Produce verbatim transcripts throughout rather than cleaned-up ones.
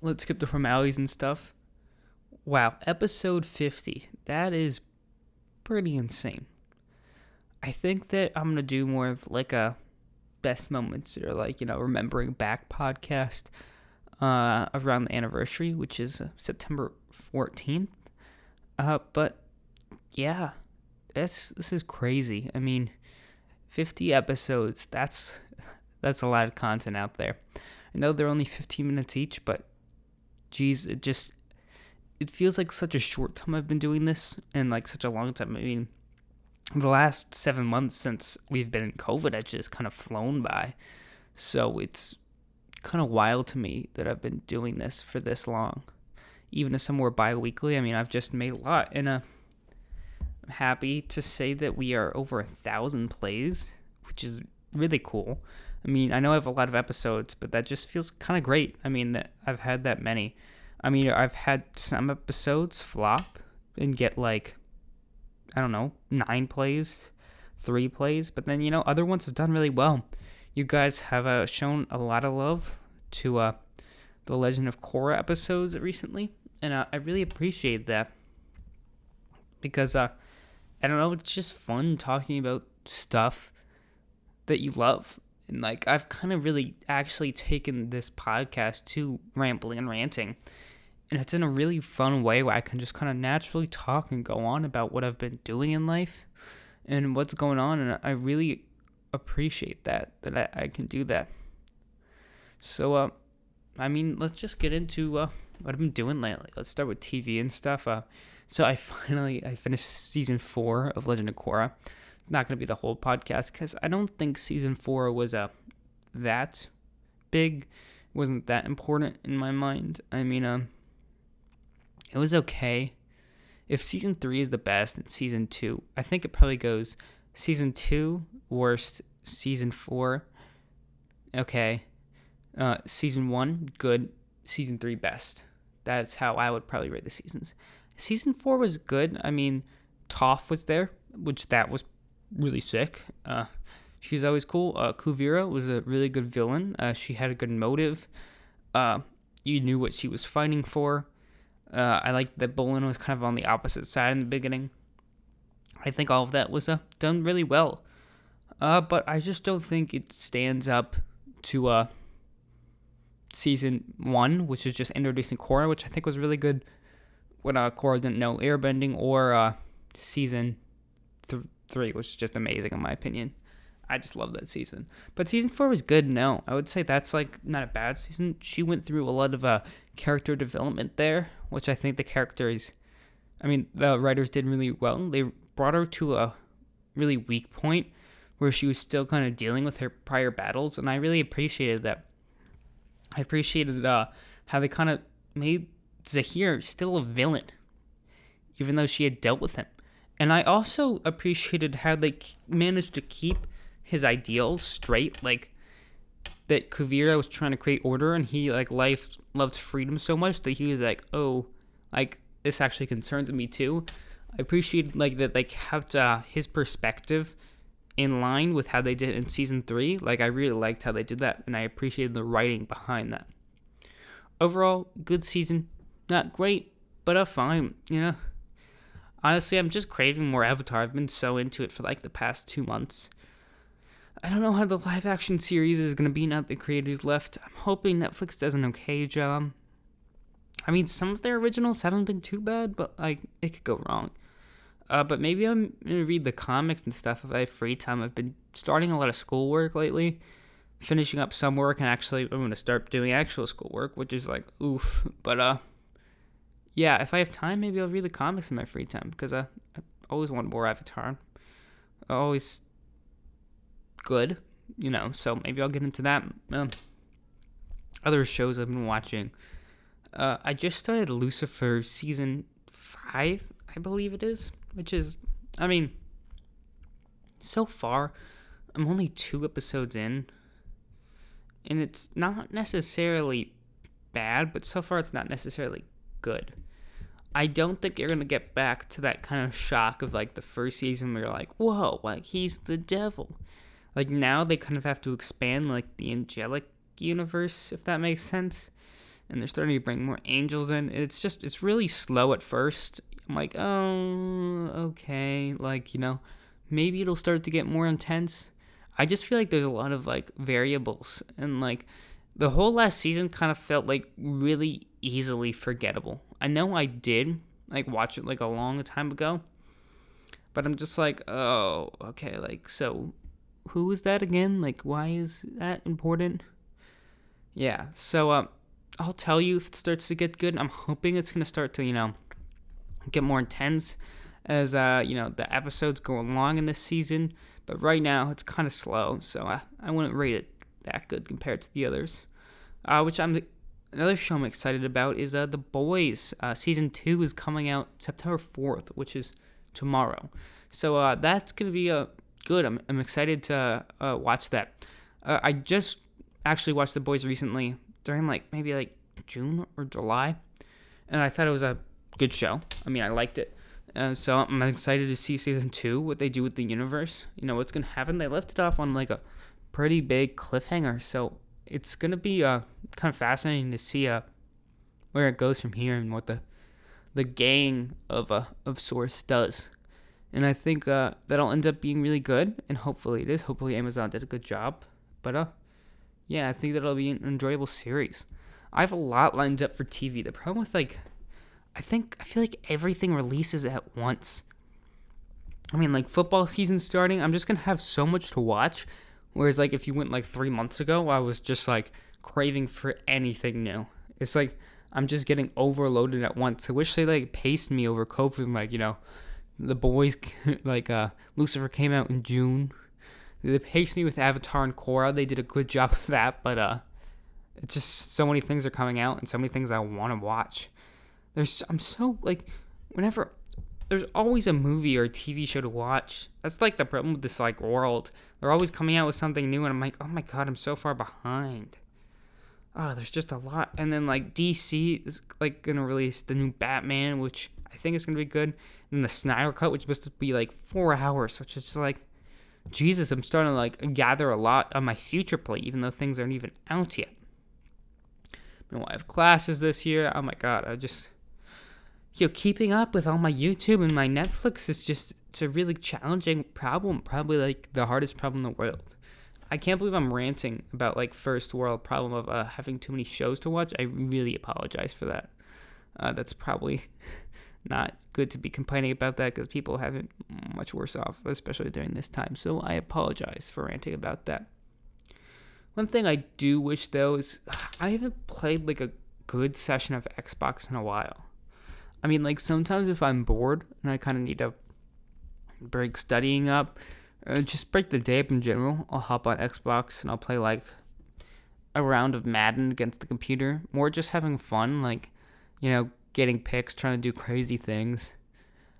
let's skip the formalities and stuff. Wow, episode fifty. That is pretty insane. I think that I'm going to do more of like a best moments or like, you know, remembering back podcast uh, around the anniversary, which is September fourteenth. Uh, but yeah, it's, this is crazy. I mean, fifty episodes, that's that's a lot of content out there. I know they're only fifteen minutes each, but geez, it just, it feels like such a short time I've been doing this and like such a long time. I mean, the last seven months since we've been in COVID, it's just kind of flown by. So it's kind of wild to me that I've been doing this for this long. Even if some were bi-weekly, I mean, I've just made a lot. And uh, I'm happy to say that we are over a thousand plays, which is really cool. I mean, I know I have a lot of episodes, but that just feels kind of great. I mean, that I've had that many. I mean, I've had some episodes flop and get like, I don't know, nine plays, three plays. But then, you know, other ones have done really well. You guys have uh, shown a lot of love to uh, the Legend of Korra episodes recently. And uh, I really appreciate that. Because, uh, I don't know, it's just fun talking about stuff that you love. And, like, I've kind of really actually taken this podcast to rambling and ranting. And it's in a really fun way where I can just kind of naturally talk and go on about what I've been doing in life and what's going on. And I really appreciate that, that I, I can do that. So, uh, I mean, let's just get into uh, what I've been doing lately. Let's start with T V and stuff. Uh, so I finally, I finished season four of Legend of Korra. Not going to be the whole podcast because I don't think season four was uh, that big. It wasn't that important in my mind. I mean, um, it was okay. If season three is the best and season two, I think it probably goes season two, worst, season four, okay, uh, season one, good, season three, best. That's how I would probably rate the seasons. Season four was good. I mean, Toph was there, which that was really sick. Uh, she's always cool. Uh, Kuvira was a really good villain. Uh, she had a good motive. Uh, you knew what she was fighting for. Uh, I liked that Bolin was kind of on the opposite side in the beginning. I think all of that was uh, done really well. Uh, but I just don't think it stands up to uh, season one, which is just introducing Korra, which I think was really good when uh, Korra didn't know airbending, or uh, season th- three, which is just amazing in my opinion. I just love that season. But season four was good. No, I would say that's like not a bad season. She went through a lot of uh, character development there, which I think the characters, I mean, the writers did really well. They brought her to a really weak point where she was still kind of dealing with her prior battles, and I really appreciated that. I appreciated uh, how they kind of made Zaheer still a villain, even though she had dealt with him. And I also appreciated how they managed to keep his ideals straight, like that Kuvira was trying to create order, and he like life loved freedom so much that he was like, oh, like this actually concerns me too. I appreciated like that they kept uh, his perspective in line with how they did in season three. Like I really liked how they did that, and I appreciated the writing behind that. Overall, good season, not great, but a fine, you know. Honestly, I'm just craving more Avatar. I've been so into it for like the past two months. I don't know how the live-action series is going to be now that the creators left. I'm hoping Netflix does an okay job. I mean, some of their originals haven't been too bad, but, like, it could go wrong. Uh, but maybe I'm going to read the comics and stuff if I have free time. I've been starting a lot of schoolwork lately, finishing up some work, and actually I'm going to start doing actual schoolwork, which is, like, oof. But, uh, yeah, if I have time, maybe I'll read the comics in my free time, because uh, I always want more Avatar. I always... good, you know, so maybe I'll get into that. Um, other shows I've been watching. Uh, I just started Lucifer season five, I believe it is, which is, I mean, so far, I'm only two episodes in, and it's not necessarily bad, but so far it's not necessarily good. I don't think you're going to get back to that kind of shock of, like, the first season where you're like, whoa, like, he's the devil. Like, now they kind of have to expand, like, the angelic universe, if that makes sense. and they're starting to bring more angels in. It's just, it's really slow at first. I'm like, oh, okay, like, you know, maybe it'll start to get more intense. I just feel like there's a lot of, like, variables, and, like, the whole last season kind of felt, like, really easily forgettable. I know I did, like, watch it, like, a long time ago, but I'm just like, oh, okay, like, so who is that again? Like, why is that important? Yeah, so, um, I'll tell you if it starts to get good. I'm hoping it's going to start to, you know, get more intense as, uh, you know, the episodes go along in this season. But right now, it's kind of slow, so I, I wouldn't rate it that good compared to the others. Uh, which I'm another show I'm excited about is uh, The Boys. Uh, season two is coming out September fourth, which is tomorrow. So uh, that's going to be uh, good. I'm, I'm excited to uh, watch that. Uh, I just actually watched The Boys recently during, like, maybe, like, June or July, and I thought it was a good show. I mean, I liked it. Uh, so I'm excited to see season two, what they do with the universe. You know, what's going to happen? They left it off on, like, a pretty big cliffhanger. So it's going to be uh, kind of fascinating to see uh, where it goes from here and what the the gang of uh, of Source does. And I think uh, that'll end up being really good, and hopefully it is. Hopefully Amazon did a good job. But, uh, yeah, I think that'll be an enjoyable series. I have a lot lined up for T V. The problem with, like... I think, I feel like everything releases at once. I mean, like, football season starting, I'm just going to have so much to watch. Whereas, like, if you went, like, three months ago, I was just, like, craving for anything new. It's like, I'm just getting overloaded at once. I wish they, like, paced me over COVID. And, like, you know, The Boys, like, uh, Lucifer came out in June. They paced me with Avatar and Korra. They did a good job of that. But, uh, it's just so many things are coming out and so many things I want to watch. There's, I'm so, like, whenever, there's always a movie or a T V show to watch. That's, like, the problem with this, like, world. They're always coming out with something new, and I'm like, oh, my God, I'm so far behind. Oh, there's just a lot. And then, like, D C is, like, going to release the new Batman, which I think is going to be good. And then the Snyder Cut, which is supposed to be, like, four hours, which is just, like, Jesus, I'm starting to, like, gather a lot on my future plate, even though things aren't even out yet. Meanwhile, I have classes this year. Oh, my God, I just... You know, keeping up with all my YouTube and my Netflix is just, it's a really challenging problem, probably, like, the hardest problem in the world. I can't believe I'm ranting about, like, first world problem of uh, having too many shows to watch. I really apologize for that. Uh, that's probably not good to be complaining about that because people haven't much worse off, especially during this time. So I apologize for ranting about that. One thing I do wish, though, is I haven't played, like, a good session of Xbox in a while. I mean, like, sometimes if I'm bored and I kind of need to break studying up, uh, just break the day up in general, I'll hop on Xbox and I'll play, like, a round of Madden against the computer. More just having fun, like, you know, getting picks, trying to do crazy things.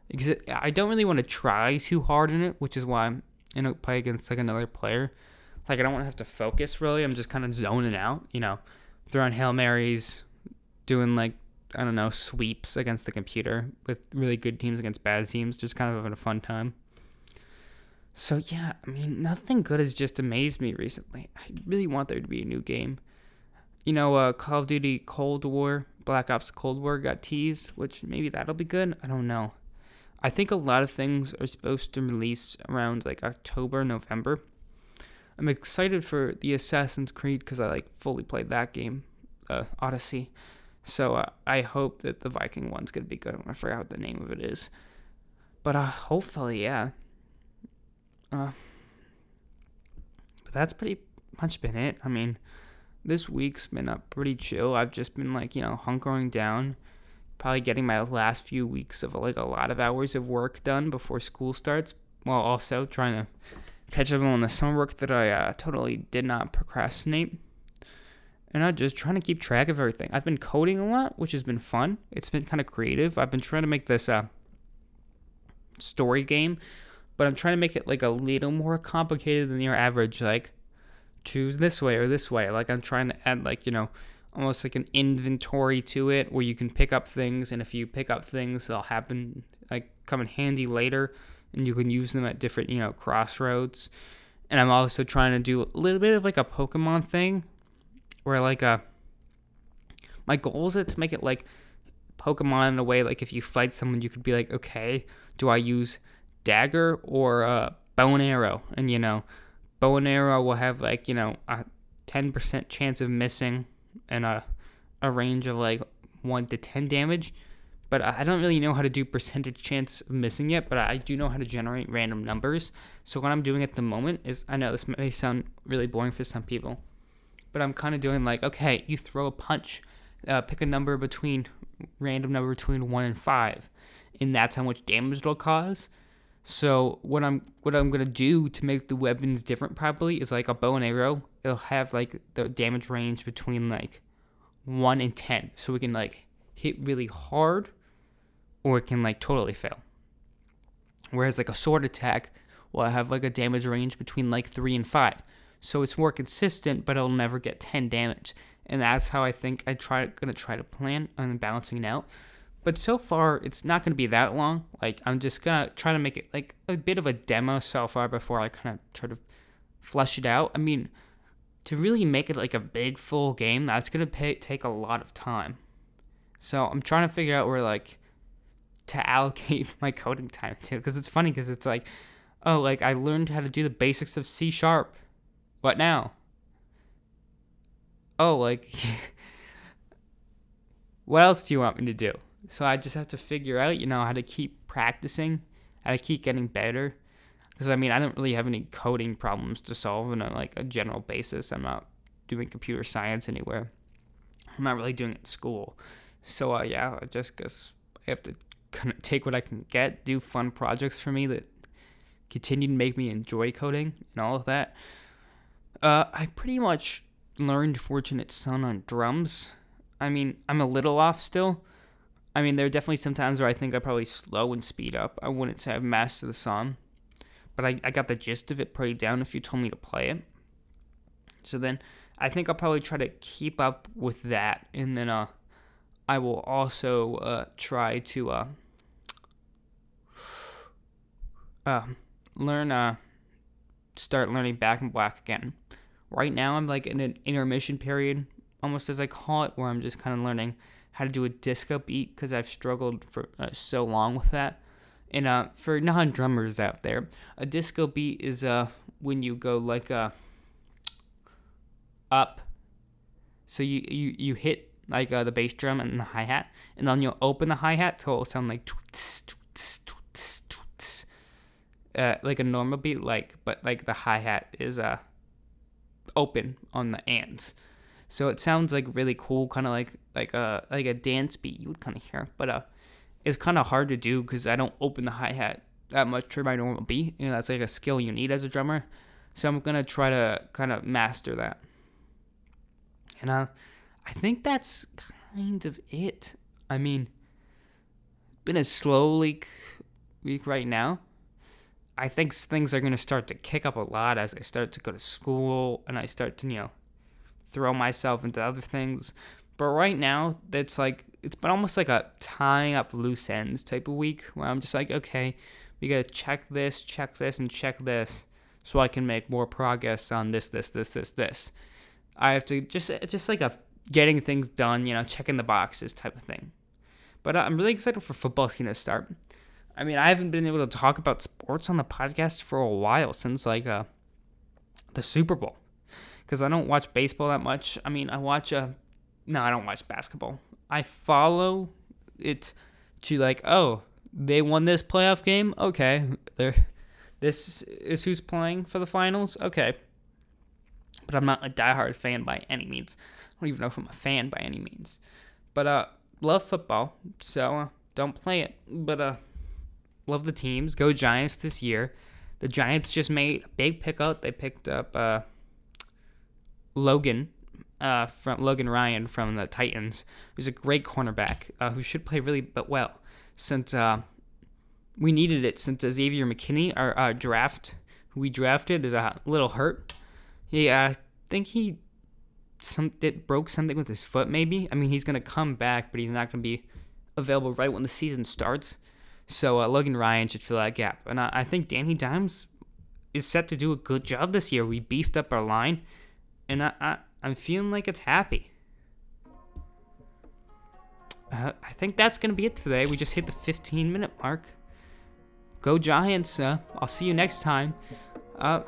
Because I don't really want to try too hard in it, which is why I'm in a play against, like, another player. Like, I don't want to have to focus, really. I'm just kind of zoning out, you know, throwing Hail Marys, doing, like, I don't know, sweeps against the computer with really good teams against bad teams, just kind of having a fun time. So, yeah, I mean, nothing good has just amazed me recently. I really want there to be a new game. You know, uh, Call of Duty Cold War, Black Ops Cold War got teased, which maybe that'll be good. I don't know. I think a lot of things are supposed to release around, like, October, November. I'm excited for the Assassin's Creed because I, like, fully played that game, uh, Odyssey. So uh, I hope that the Viking one's going to be good. I forgot what the name of it is. But uh, hopefully, yeah. Uh, but that's pretty much been it. I mean, this week's been uh, pretty chill. I've just been, like, you know, hunkering down. Probably getting my last few weeks of, like, a lot of hours of work done before school starts. While also trying to catch up on the summer work that I uh, totally did not procrastinate. And I'm just trying to keep track of everything. I've been coding a lot, which has been fun. It's been kind of creative. I've been trying to make this uh, story game, but I'm trying to make it, like, a little more complicated than your average, like, choose this way or this way. Like, I'm trying to add, like, you know, almost like an inventory to it where you can pick up things, and if you pick up things, they'll happen, like, come in handy later, and you can use them at different, you know, crossroads. And I'm also trying to do a little bit of, like, a Pokemon thing, where, like, uh, My goal is it to make it like Pokemon in a way, like if you fight someone, you could be like, okay, do I use dagger or uh, bow and arrow? And, you know, bow and arrow will have like, you know, a ten percent chance of missing and a, a range of like one to ten damage. But I don't really know how to do percentage chance of missing yet, but I do know how to generate random numbers. So what I'm doing at the moment is, I know this may sound really boring for some people, but I'm kind of doing like, okay, you throw a punch, uh, pick a number between, random number between one and five, and that's how much damage it'll cause. So what I'm what I'm going to do to make the weapons different probably is like a bow and arrow. It'll have like the damage range between like one and ten. So we can like hit really hard, or it can like totally fail. Whereas like a sword attack will have like a damage range between like three and five. So it's more consistent, but it'll never get ten damage. And that's how I think I try gonna try to plan on balancing it out. But so far, it's not gonna be that long. Like I'm just gonna try to make it like a bit of a demo so far before I kind of try to flesh it out. I mean, to really make it like a big full game, that's gonna pay, take a lot of time. So I'm trying to figure out where like to allocate my coding time to, because it's funny, because it's like, oh, like I learned how to do the basics of C sharp. What now? Oh, like what else do you want me to do? So I just have to figure out, you know, how to keep practicing, how to keep getting better, because I mean I don't really have any coding problems to solve on a, like a general basis. I'm not doing computer science anywhere. I'm not really doing it in school. So uh, yeah, I just guess I have to kind of take what I can get, do fun projects for me that continue to make me enjoy coding and all of that. Uh, I pretty much learned Fortunate Son on drums. I mean, I'm a little off still. I mean, there are definitely some times where I think I probably slow and speed up. I wouldn't say I've mastered the song, but I, I got the gist of it pretty down if you told me to play it. So then I think I'll probably try to keep up with that, and then uh, I will also uh, try to... Uh, Uh, learn, uh, start learning Back in Black again. Right now, I'm like in an intermission period, almost as I call it, where I'm just kind of learning how to do a disco beat, because I've struggled for uh, so long with that. And uh, for non-drummers out there, a disco beat is uh when you go like uh up, so you you you hit like uh, the bass drum and the hi hat, and then you'll open the hi hat till it'll sound like tweets, tweets, tweets, tweets. Uh, like a normal beat, like, but like the hi-hat is uh, open on the ands, so it sounds like really cool, kind of like like a like a dance beat you would kind of hear. But uh, it's kind of hard to do because I don't open the hi-hat that much for my normal beat. You know, that's like a skill you need as a drummer. So I'm gonna try to kind of master that. And uh, I think that's kind of it. I mean, it's been a slow week week right now. I think things are going to start to kick up a lot as I start to go to school and I start to, you know, throw myself into other things. But right now, it's like, it's been almost like a tying up loose ends type of week where I'm just like, okay, we got to check this, check this, and check this so I can make more progress on this, this, this, this, this. I have to just, just like a getting things done, you know, checking the boxes type of thing. But I'm really excited for football season to start. I mean, I haven't been able to talk about sports on the podcast for a while, since, like, uh, the Super Bowl. Because I don't watch baseball that much. I mean, I watch, uh, no, I don't watch basketball. I follow it to, like, oh, they won this playoff game? Okay. They're, this is who's playing for the finals? Okay. But I'm not a diehard fan by any means. I don't even know if I'm a fan by any means. But, uh, love football, so uh, don't play it. But, uh... love the teams. Go Giants this year. The Giants just made a big pickup. They picked up uh, Logan uh, from Logan Ryan from the Titans, who's a great cornerback uh, who should play really but well, since uh, we needed it, since Xavier McKinney, our uh, draft, who we drafted, is a little hurt. Yeah, I think he some did, broke something with his foot maybe. I mean, he's going to come back, but he's not going to be available right when the season starts. So uh, Logan Ryan should fill that gap. And I, I think Danny Dimes is set to do a good job this year. We beefed up our line, and I, I, I'm feeling like it's happy. think that's gonna be it today. We just hit the fifteen minute mark. Go Giants. Uh, I'll see you next time. Uh,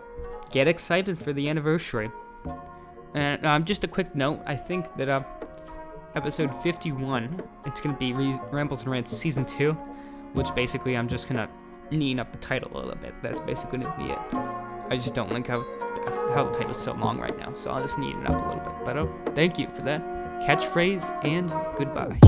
get excited for the anniversary. And um, just a quick note, I think that uh, episode fifty-one, it's gonna be Re Rambles and Rants season two, which basically I'm just gonna neaten up the title a little bit. That's basically gonna be it. I just don't like how how the title's so long right now, so I'll just neaten it up a little bit. But oh, thank you for that catchphrase, and goodbye.